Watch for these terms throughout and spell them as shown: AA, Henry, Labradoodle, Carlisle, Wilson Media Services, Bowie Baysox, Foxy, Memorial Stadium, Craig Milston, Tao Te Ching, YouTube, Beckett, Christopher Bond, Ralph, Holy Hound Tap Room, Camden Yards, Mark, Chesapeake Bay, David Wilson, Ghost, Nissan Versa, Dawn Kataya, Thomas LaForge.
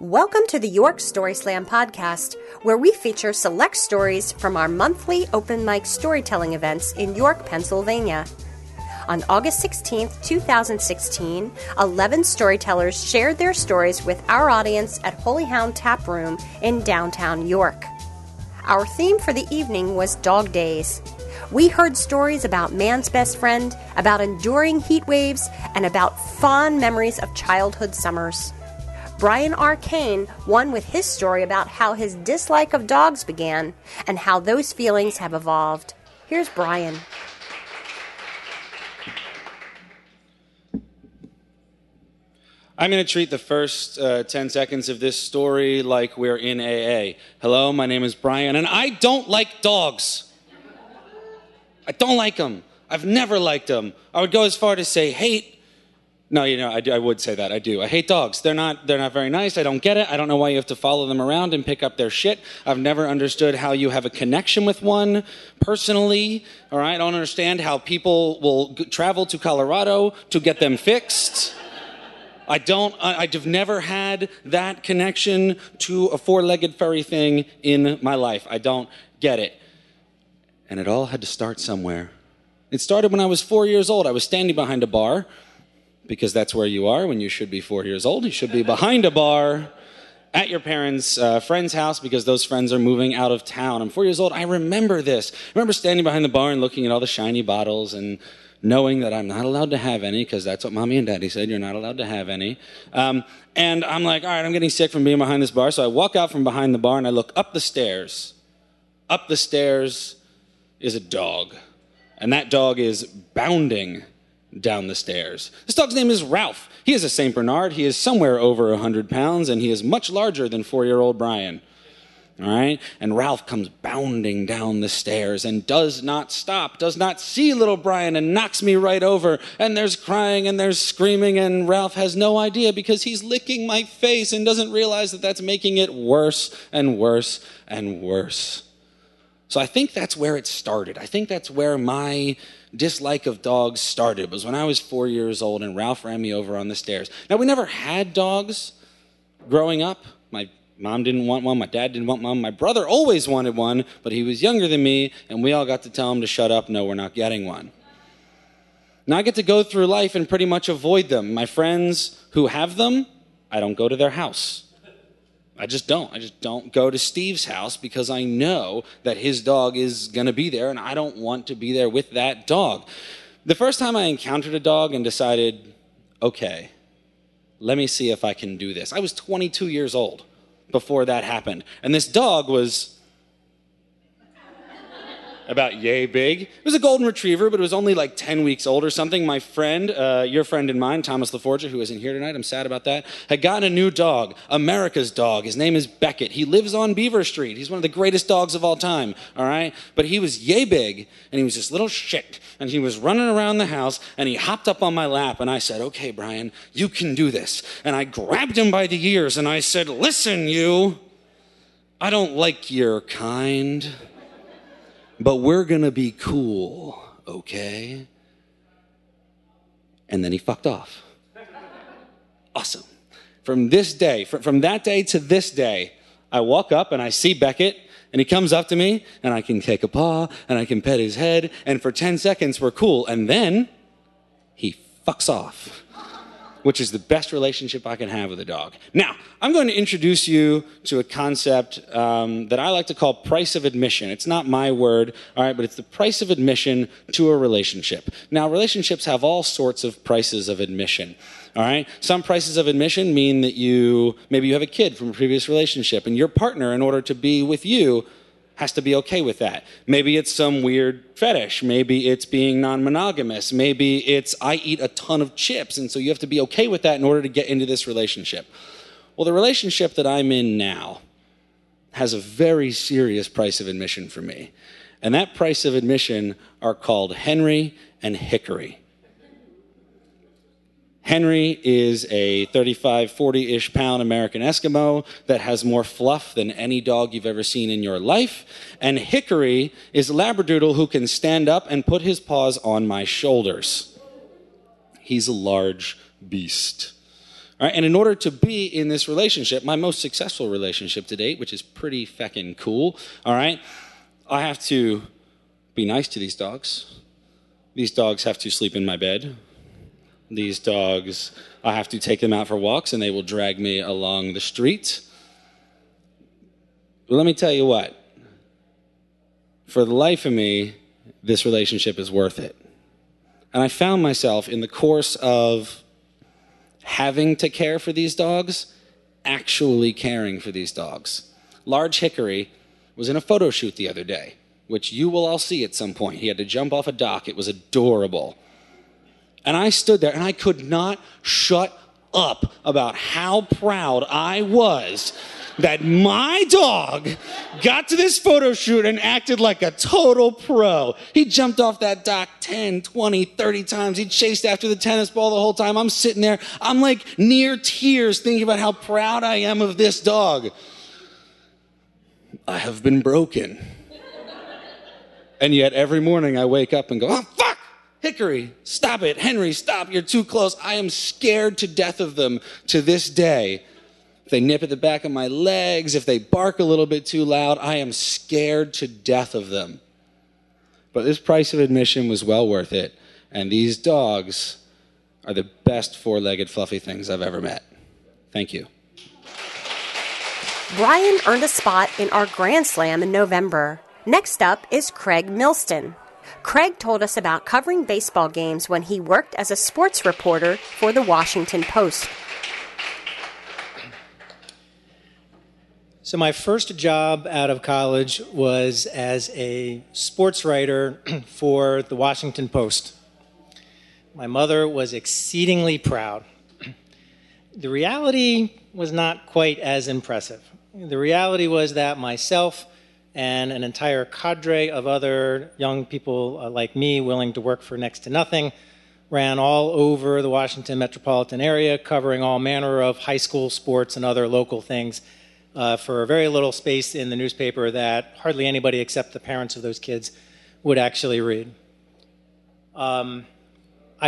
Welcome to the York Story Slam podcast, where we feature select stories from our monthly open mic storytelling events in York, Pennsylvania. On August 16, 2016, 11 storytellers shared their stories with our audience at Holy Hound Tap Room in downtown York. Our theme for the evening was Dog Days. We heard stories about man's best friend, about enduring heat waves, and about fond memories of childhood summers. Brian R. Kane won with his story about how his dislike of dogs began and how those feelings have evolved. Here's Brian. I'm going to treat the first 10 seconds of this story like we're in AA. Hello, my name is Brian, and I don't like dogs. I don't like them. I've never liked them. I would go as far to say hate. No, you know, I would say that. I do. I hate dogs. They're not very nice. I don't get it. I don't know why you have to follow them around and pick up their shit. I've never understood how you have a connection with one personally. All right? I don't understand how people will travel to Colorado to get them fixed. I've never had that connection to a four-legged furry thing in my life. I don't get it. And it all had to start somewhere. It started when I was 4 years old. I was standing behind a bar, because that's where you are when you should be 4 years old. You should be behind a bar at your parents' friend's house because those friends are moving out of town. I'm 4 years old. I remember this. I remember standing behind the bar and looking at all the shiny bottles and knowing that I'm not allowed to have any because that's what mommy and daddy said. You're not allowed to have any. And I'm like, all right, I'm getting sick from being behind this bar. So I walk out from behind the bar and I look up the stairs. Up the stairs is a dog. And that dog is bounding down the stairs. This dog's name is Ralph. He is a St. Bernard. He is somewhere over 100 pounds, and he is much larger than four-year-old Brian. All right? And Ralph comes bounding down the stairs and does not stop, does not see little Brian, and knocks me right over. And there's crying and there's screaming, and Ralph has no idea because he's licking my face and doesn't realize that that's making it worse and worse and worse. So I think that's where it started. I think that's where my dislike of dogs started. It was when I was 4 years old and Ralph ran me over on the stairs. Now, we never had dogs growing up. My mom didn't want one. My dad didn't want one. My brother always wanted one, but he was younger than me, and we all got to tell him to shut up. No, we're not getting one. Now I get to go through life and pretty much avoid them. My friends who have them, I don't go to their house. I just don't go to Steve's house because I know that his dog is going to be there and I don't want to be there with that dog. The first time I encountered a dog and decided, okay, let me see if I can do this. I was 22 years old before that happened. And this dog was about yay big. It was a golden retriever, but it was only like 10 weeks old or something. My friend, your friend and mine, Thomas LaForge, who isn't here tonight, I'm sad about that, had gotten a new dog, America's dog. His name is Beckett. He lives on Beaver Street. He's one of the greatest dogs of all time, all right? But he was yay big, and he was this little shit, and he was running around the house, and he hopped up on my lap, and I said, okay, Brian, you can do this. And I grabbed him by the ears, and I said, listen, you, I don't like your kind, but we're going to be cool, okay? And then he fucked off. Awesome. From that day to this day, I walk up and I see Beckett, and he comes up to me, and I can take a paw, and I can pet his head, and for 10 seconds, we're cool. And then he fucks off, which is the best relationship I can have with a dog. Now, I'm going to introduce you to a concept that I like to call price of admission. It's not my word, all right, but it's the price of admission to a relationship. Now, relationships have all sorts of prices of admission, all right? Some prices of admission mean that maybe you have a kid from a previous relationship, and your partner, in order to be with you, has to be okay with that. Maybe it's some weird fetish. Maybe it's being non-monogamous. Maybe it's I eat a ton of chips, and so you have to be okay with that in order to get into this relationship. Well, the relationship that I'm in now has a very serious price of admission for me, and that price of admission are called Henry and Hickory. Henry is a 35, 40-ish pound American Eskimo that has more fluff than any dog you've ever seen in your life. And Hickory is a Labradoodle who can stand up and put his paws on my shoulders. He's a large beast. All right, and in order to be in this relationship, my most successful relationship to date, which is pretty feckin' cool, all right, I have to be nice to these dogs. These dogs have to sleep in my bed. These dogs, I have to take them out for walks, and they will drag me along the street. But let me tell you what. For the life of me, this relationship is worth it. And I found myself in the course of having to care for these dogs, actually caring for these dogs. Large Hickory was in a photo shoot the other day, which you will all see at some point. He had to jump off a dock. It was adorable. And I stood there, and I could not shut up about how proud I was that my dog got to this photo shoot and acted like a total pro. He jumped off that dock 10, 20, 30 times. He chased after the tennis ball the whole time. I'm sitting there. I'm like near tears thinking about how proud I am of this dog. I have been broken. And yet every morning I wake up and go, oh, fuck! Hickory, stop it. Henry, stop. You're too close. I am scared to death of them to this day. If they nip at the back of my legs, if they bark a little bit too loud, I am scared to death of them. But this price of admission was well worth it, and these dogs are the best four-legged fluffy things I've ever met. Thank you. Brian earned a spot in our Grand Slam in November. Next up is Craig Milston. Craig told us about covering baseball games when he worked as a sports reporter for the Washington Post. So my first job out of college was as a sports writer for the Washington Post. My mother was exceedingly proud. The reality was not quite as impressive. The reality was that myself and an entire cadre of other young people like me willing to work for next to nothing ran all over the Washington metropolitan area, covering all manner of high school sports and other local things. For very little space in the newspaper that hardly anybody except the parents of those kids would actually read. I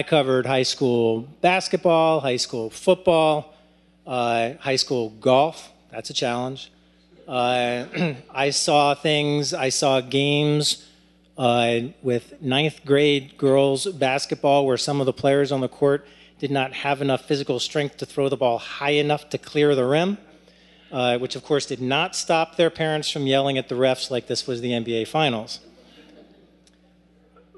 covered high school basketball, high school football, high school golf. That's a challenge. I saw things, I saw games with ninth grade girls basketball where some of the players on the court did not have enough physical strength to throw the ball high enough to clear the rim. Which, of course, did not stop their parents from yelling at the refs like this was the NBA Finals.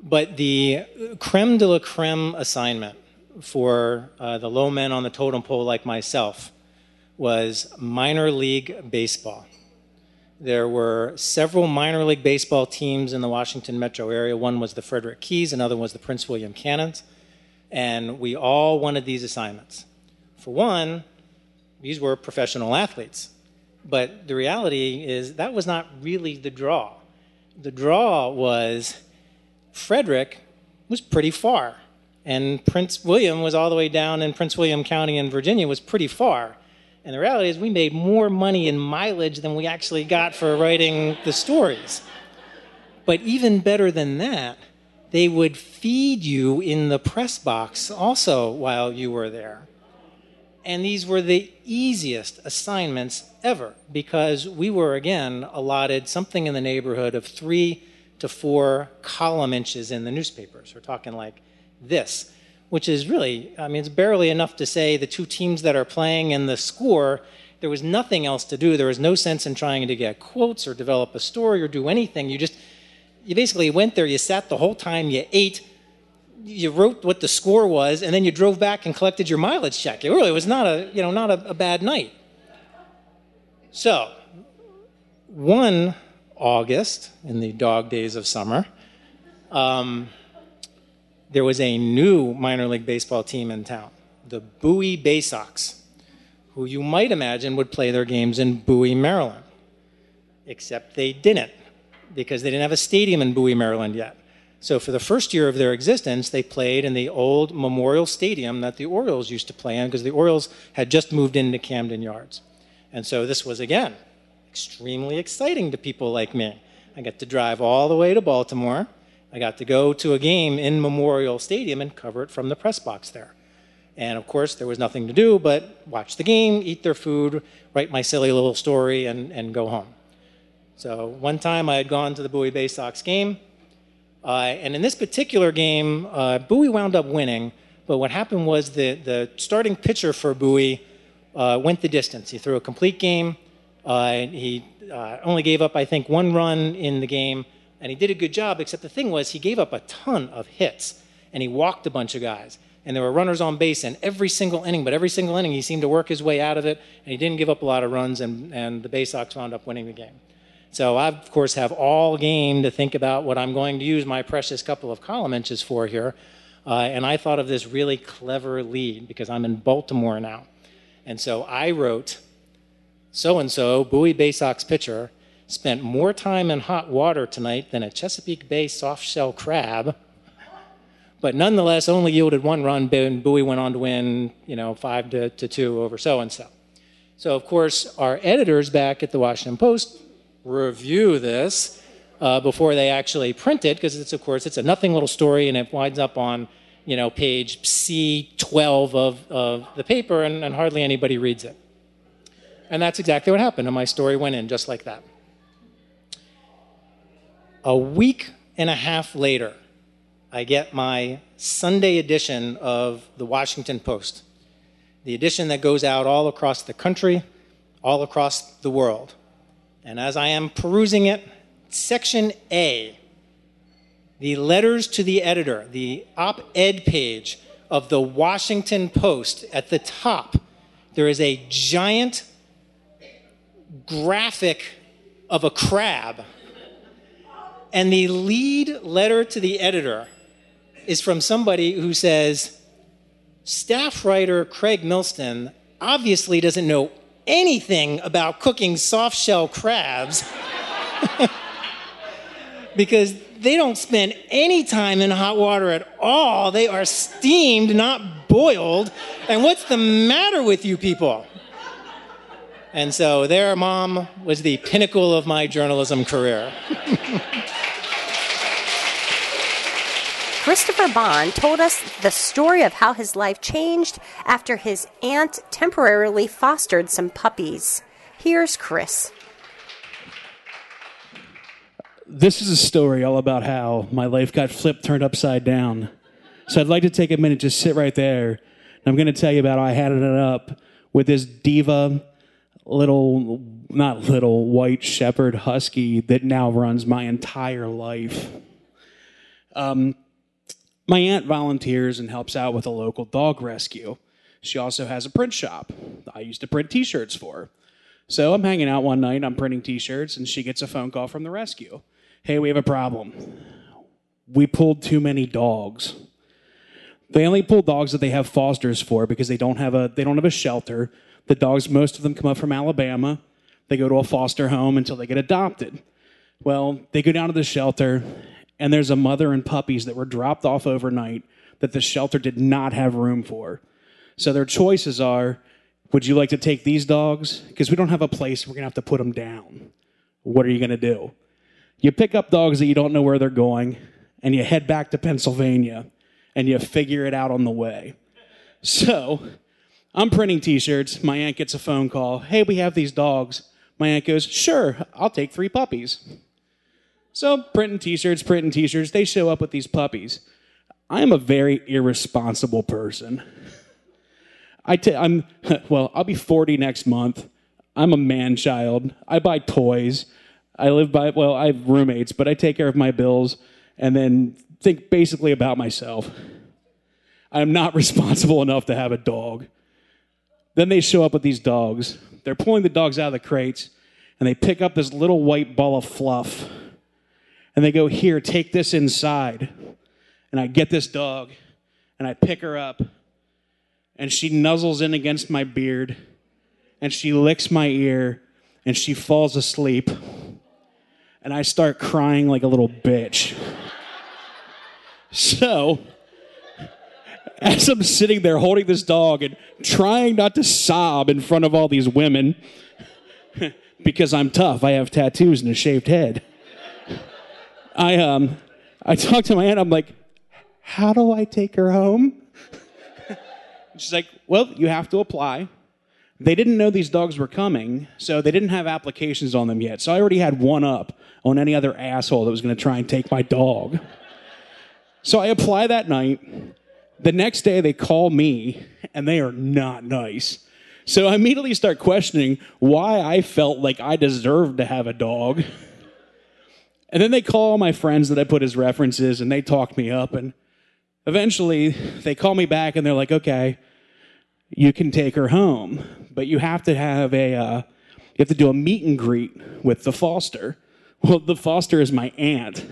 But the creme de la creme assignment for the low men on the totem pole like myself was minor league baseball. There were several minor league baseball teams in the Washington metro area. One was the Frederick Keys, another was the Prince William Cannons, and we all wanted these assignments. For one, these were professional athletes. But the reality is that was not really the draw. The draw was Frederick was pretty far, and Prince William was all the way down in Prince William County in Virginia was pretty far. And the reality is we made more money in mileage than we actually got for writing the stories. But even better than that, they would feed you in the press box also while you were there. And these were the easiest assignments ever because we were, again, allotted something in the neighborhood of 3 to 4 column inches in the newspapers. We're talking like this, which is really, I mean, it's barely enough to say the two teams that are playing and the score. There was nothing else to do. There was no sense in trying to get quotes or develop a story or do anything. You basically went there, you sat the whole time, you ate, you wrote what the score was, and then you drove back and collected your mileage check. It really was not a bad night. So, one August, in the dog days of summer, there was a new minor league baseball team in town, the Bowie Baysox, who you might imagine would play their games in Bowie, Maryland. Except they didn't, because they didn't have a stadium in Bowie, Maryland yet. So for the first year of their existence, they played in the old Memorial Stadium that the Orioles used to play in because the Orioles had just moved into Camden Yards. And so this was, again, extremely exciting to people like me. I got to drive all the way to Baltimore. I got to go to a game in Memorial Stadium and cover it from the press box there. And of course, there was nothing to do but watch the game, eat their food, write my silly little story, and go home. So one time I had gone to the Bowie Baysox game, and in this particular game, Bowie wound up winning, but what happened was the starting pitcher for Bowie went the distance. He threw a complete game. He only gave up, I think, one run in the game, and he did a good job, except the thing was he gave up a ton of hits, and he walked a bunch of guys. And there were runners on base in every single inning, but every single inning he seemed to work his way out of it, and he didn't give up a lot of runs, and the Baysox wound up winning the game. So I, of course, have all game to think about what I'm going to use my precious couple of column inches for here, and I thought of this really clever lead because I'm in Baltimore now. And so I wrote, so-and-so, Bowie Baysox pitcher, spent more time in hot water tonight than a Chesapeake Bay soft-shell crab, but nonetheless only yielded one run, and Bowie went on to win, 5-2 over so-and-so. So, of course, our editors back at the Washington Post review this before they actually print it, because it's, of course, it's a nothing little story, and it winds up on, page C12 of the paper, and hardly anybody reads it. And that's exactly what happened, and my story went in just like that. A week and a half later, I get my Sunday edition of the Washington Post, the edition that goes out all across the country, all across the world. And as I am perusing it, section A, the letters to the editor, the op-ed page of the Washington Post, at the top, there is a giant graphic of a crab, and the lead letter to the editor is from somebody who says, staff writer Craig Milston obviously doesn't know anything about cooking soft-shell crabs because they don't spend any time in hot water at all. They are steamed, not boiled. And what's the matter with you people? And so their mom was the pinnacle of my journalism career. Christopher Bond told us the story of how his life changed after his aunt temporarily fostered some puppies. Here's Chris. This is a story all about how my life got flipped, turned upside down. So I'd like to take a minute, just sit right there, and I'm going to tell you about how I had it up with this diva, white shepherd husky that now runs my entire life. My aunt volunteers and helps out with a local dog rescue. She also has a print shop I used to print t-shirts for her. So I'm hanging out one night, I'm printing t-shirts, and she gets a phone call from the rescue. Hey, we have a problem. We pulled too many dogs. They only pull dogs that they have fosters for because they don't have a shelter. The dogs, most of them come up from Alabama. They go to a foster home until they get adopted. Well, they go down to the shelter, and there's a mother and puppies that were dropped off overnight that the shelter did not have room for. So their choices are, would you like to take these dogs? Because we don't have a place, we're going to have to put them down. What are you going to do? You pick up dogs that you don't know where they're going, and you head back to Pennsylvania, and you figure it out on the way. So I'm printing t-shirts. My aunt gets a phone call. Hey, we have these dogs. My aunt goes, sure, I'll take 3 puppies. So printing t-shirts. They show up with these puppies. I am a very irresponsible person. I'll be 40 next month. I'm a man-child. I buy toys. I have roommates, but I take care of my bills and then think basically about myself. I'm not responsible enough to have a dog. Then they show up with these dogs. They're pulling the dogs out of the crates, and they pick up this little white ball of fluff. And they go, here, take this inside. And I get this dog, and I pick her up, and she nuzzles in against my beard, and she licks my ear, and she falls asleep. And I start crying like a little bitch. So as I'm sitting there holding this dog and trying not to sob in front of all these women, because I'm tough, I have tattoos and a shaved head, I talk to my aunt, I'm like, how do I take her home? She's like, well, you have to apply. They didn't know these dogs were coming, so they didn't have applications on them yet. So I already had one up on any other asshole that was going to try and take my dog. So I apply that night. The next day, they call me, and they are not nice. So I immediately start questioning why I felt like I deserved to have a dog. And then they call all my friends that I put as references, and they talk me up. And eventually, they call me back, and they're like, okay, you can take her home, but you have to have a, you have to do a meet and greet with the foster. Well, the foster is my aunt.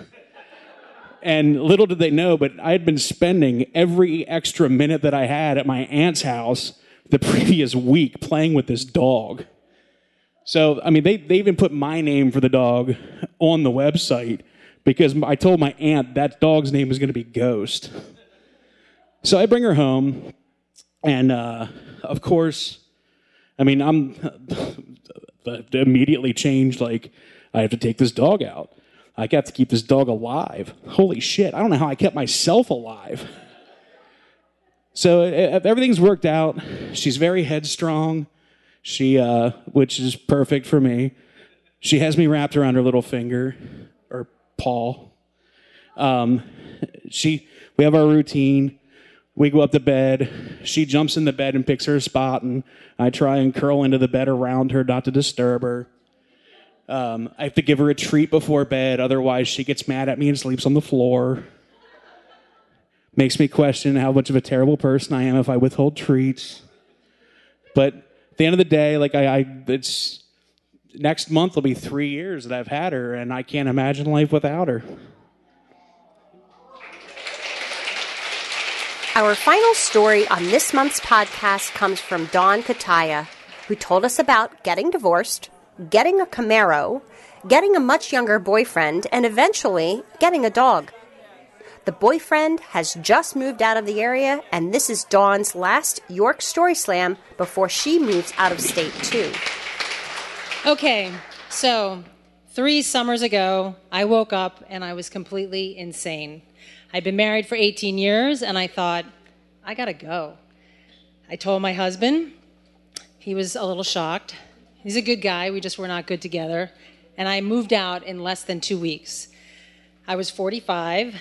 And little did they know, but I had been spending every extra minute that I had at my aunt's house the previous week playing with this dog. So, I mean, they even put my name for the dog on the website because I told my aunt that dog's name was going to be Ghost. So I bring her home. And, of course, I mean, I'm immediately changed, like, I have to take this dog out. I have to keep this dog alive. Holy shit, I don't know how I kept myself alive. So everything's worked out. She's very headstrong, she, which is perfect for me. She has me wrapped around her little finger, or paw. We have our routine. We go up to bed. She jumps in the bed and picks her spot, and I try and curl into the bed around her not to disturb her. I have to give her a treat before bed, otherwise she gets mad at me and sleeps on the floor. Makes me question how much of a terrible person I am if I withhold treats. But at the end of the day, like it's next month will be 3 years that I've had her, and I can't imagine life without her. Our final story on this month's podcast comes from Dawn Kataya, who told us about getting divorced, getting a Camaro, getting a much younger boyfriend, and eventually getting a dog. The boyfriend has just moved out of the area, and this is Dawn's last York Story Slam before she moves out of state, too. Okay, so 3 summers ago, I woke up and I was completely insane. I'd been married for 18 years, and I thought, I gotta go. I told my husband. He was a little shocked. He's a good guy. We just were not good together. And I moved out in less than 2 weeks. I was 45.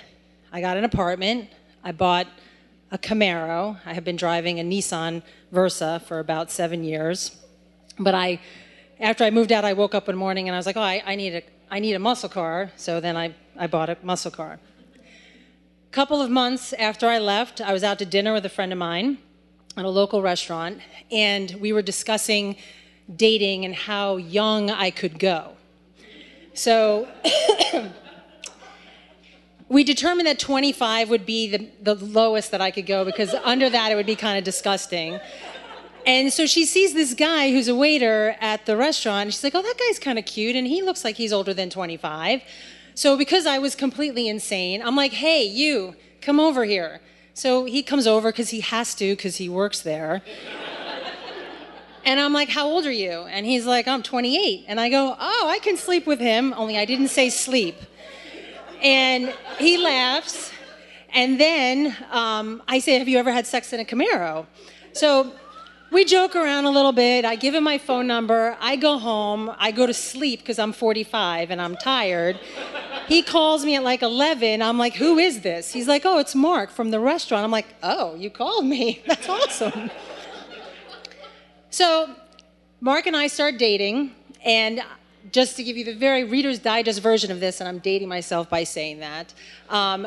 I got an apartment. I bought a Camaro. I had been driving a Nissan Versa for about 7 years. But after I moved out, I woke up one morning, and I was like, oh, I need a muscle car. So then I bought a muscle car. A couple of months after I left, I was out to dinner with a friend of mine at a local restaurant, and we were discussing dating and how young I could go. So we determined that 25 would be the lowest that I could go, because under that it would be kind of disgusting. And so she sees this guy who's a waiter at the restaurant, and she's like, oh, that guy's kind of cute, and he looks like he's older than 25. So because I was completely insane, I'm like, hey, you, come over here. So he comes over because he has to, because he works there. And I'm like, how old are you? And he's like, I'm 28. And I go, oh, I can sleep with him, only I didn't say sleep. And he laughs. And then I say, have you ever had sex in a Camaro? So we joke around a little bit. I give him my phone number. I go home. I go to sleep because I'm 45 and I'm tired. He calls me at like 11. I'm like, who is this? He's like, oh, it's Mark from the restaurant. I'm like, oh, you called me. That's awesome. So Mark and I start dating. And just to give you the very Reader's Digest version of this, and I'm dating myself by saying that,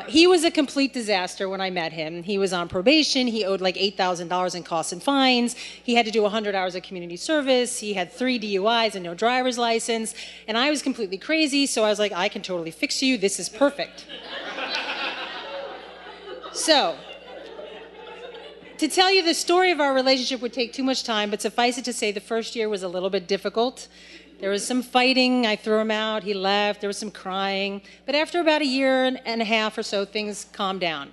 he was a complete disaster when I met him. He was on probation. He owed like $8,000 in costs and fines. He had to do 100 hours of community service. He had 3 DUIs and no driver's license. And I was completely crazy, so I was like, I can totally fix you. This is perfect. So, to tell you the story of our relationship would take too much time, but suffice it to say the first year was a little bit difficult. There was some fighting. I threw him out. He left. There was some crying. But after about a year and a half or so, things calmed down.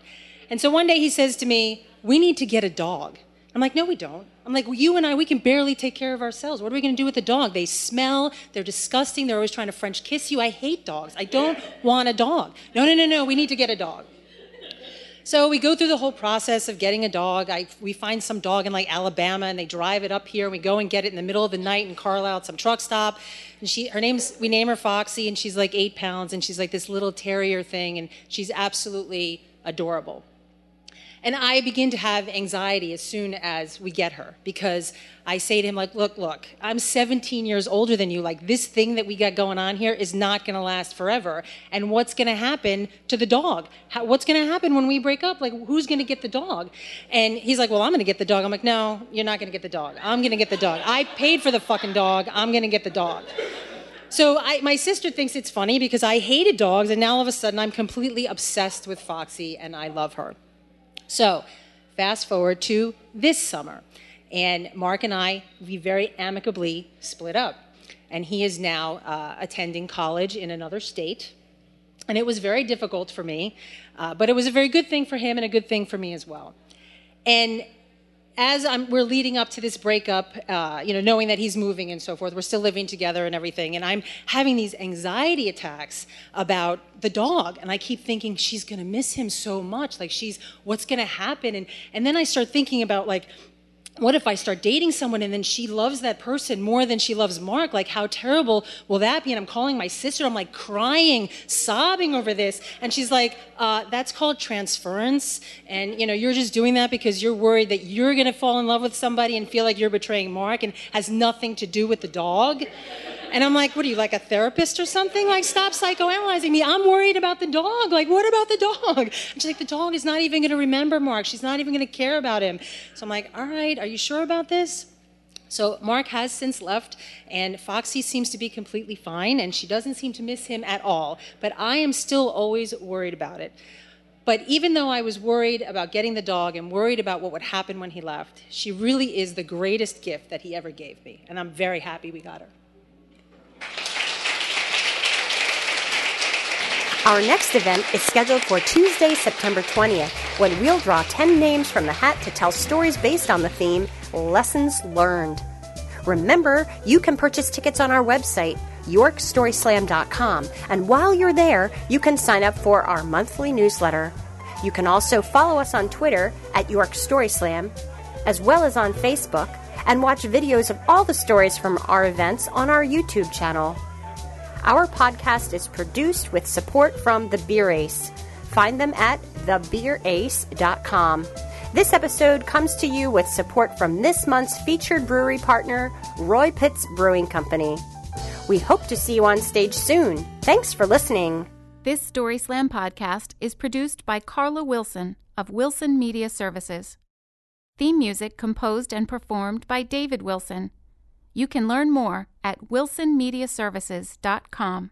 And so one day he says to me, we need to get a dog. I'm like, no, we don't. I'm like, well, you and I, we can barely take care of ourselves. What are we going to do with a dog? They smell. They're disgusting. They're always trying to French kiss you. I hate dogs. I don't want a dog. No, we need to get a dog. So we go through the whole process of getting a dog. We find some dog in like Alabama and they drive it up here. And we go and get it in the middle of the night in Carlisle at some truck stop. And we name her Foxy, and she's like 8 pounds, and she's like this little terrier thing, and she's absolutely adorable. And I begin to have anxiety as soon as we get her, because I say to him, like, look, I'm 17 years older than you. Like, this thing that we got going on here is not going to last forever. And what's going to happen to the dog? What's going to happen when we break up? Like, who's going to get the dog? And he's like, well, I'm going to get the dog. I'm like, no, you're not going to get the dog. I'm going to get the dog. I paid for the fucking dog. I'm going to get the dog. So my sister thinks it's funny because I hated dogs, and now all of a sudden I'm completely obsessed with Foxy, and I love her. So fast forward to this summer, and Mark and I, we very amicably split up, and he is now attending college in another state, and it was very difficult for me, but it was a very good thing for him and a good thing for me as well. And as we're leading up to this breakup, knowing that he's moving and so forth, we're still living together and everything, and I'm having these anxiety attacks about the dog, and I keep thinking, she's gonna miss him so much, like, what's gonna happen? And then I start thinking about, like, what if I start dating someone and then she loves that person more than she loves Mark? Like, how terrible will that be? And I'm calling my sister, I'm like crying, sobbing over this. And she's like, that's called transference. And you're just doing that because you're worried that you're gonna fall in love with somebody and feel like you're betraying Mark, and has nothing to do with the dog. And I'm like, what are you, like a therapist or something? Like, stop psychoanalyzing me. I'm worried about the dog. Like, what about the dog? And she's like, the dog is not even going to remember Mark. She's not even going to care about him. So I'm like, all right, are you sure about this? So Mark has since left, and Foxy seems to be completely fine, and she doesn't seem to miss him at all. But I am still always worried about it. But even though I was worried about getting the dog and worried about what would happen when he left, she really is the greatest gift that he ever gave me, and I'm very happy we got her. Our next event is scheduled for Tuesday, September 20th, when we'll draw 10 names from the hat to tell stories based on the theme, Lessons Learned. Remember, you can purchase tickets on our website, YorkStorySlam.com, and while you're there, you can sign up for our monthly newsletter. You can also follow us on Twitter at YorkStorySlam, as well as on Facebook, and watch videos of all the stories from our events on our YouTube channel. Our podcast is produced with support from The Beer Ace. Find them at thebeerace.com. This episode comes to you with support from this month's featured brewery partner, Roy Pitts Brewing Company. We hope to see you on stage soon. Thanks for listening. This Story Slam podcast is produced by Carla Wilson of Wilson Media Services. Theme music composed and performed by David Wilson. You can learn more at wilsonmediaservices.com.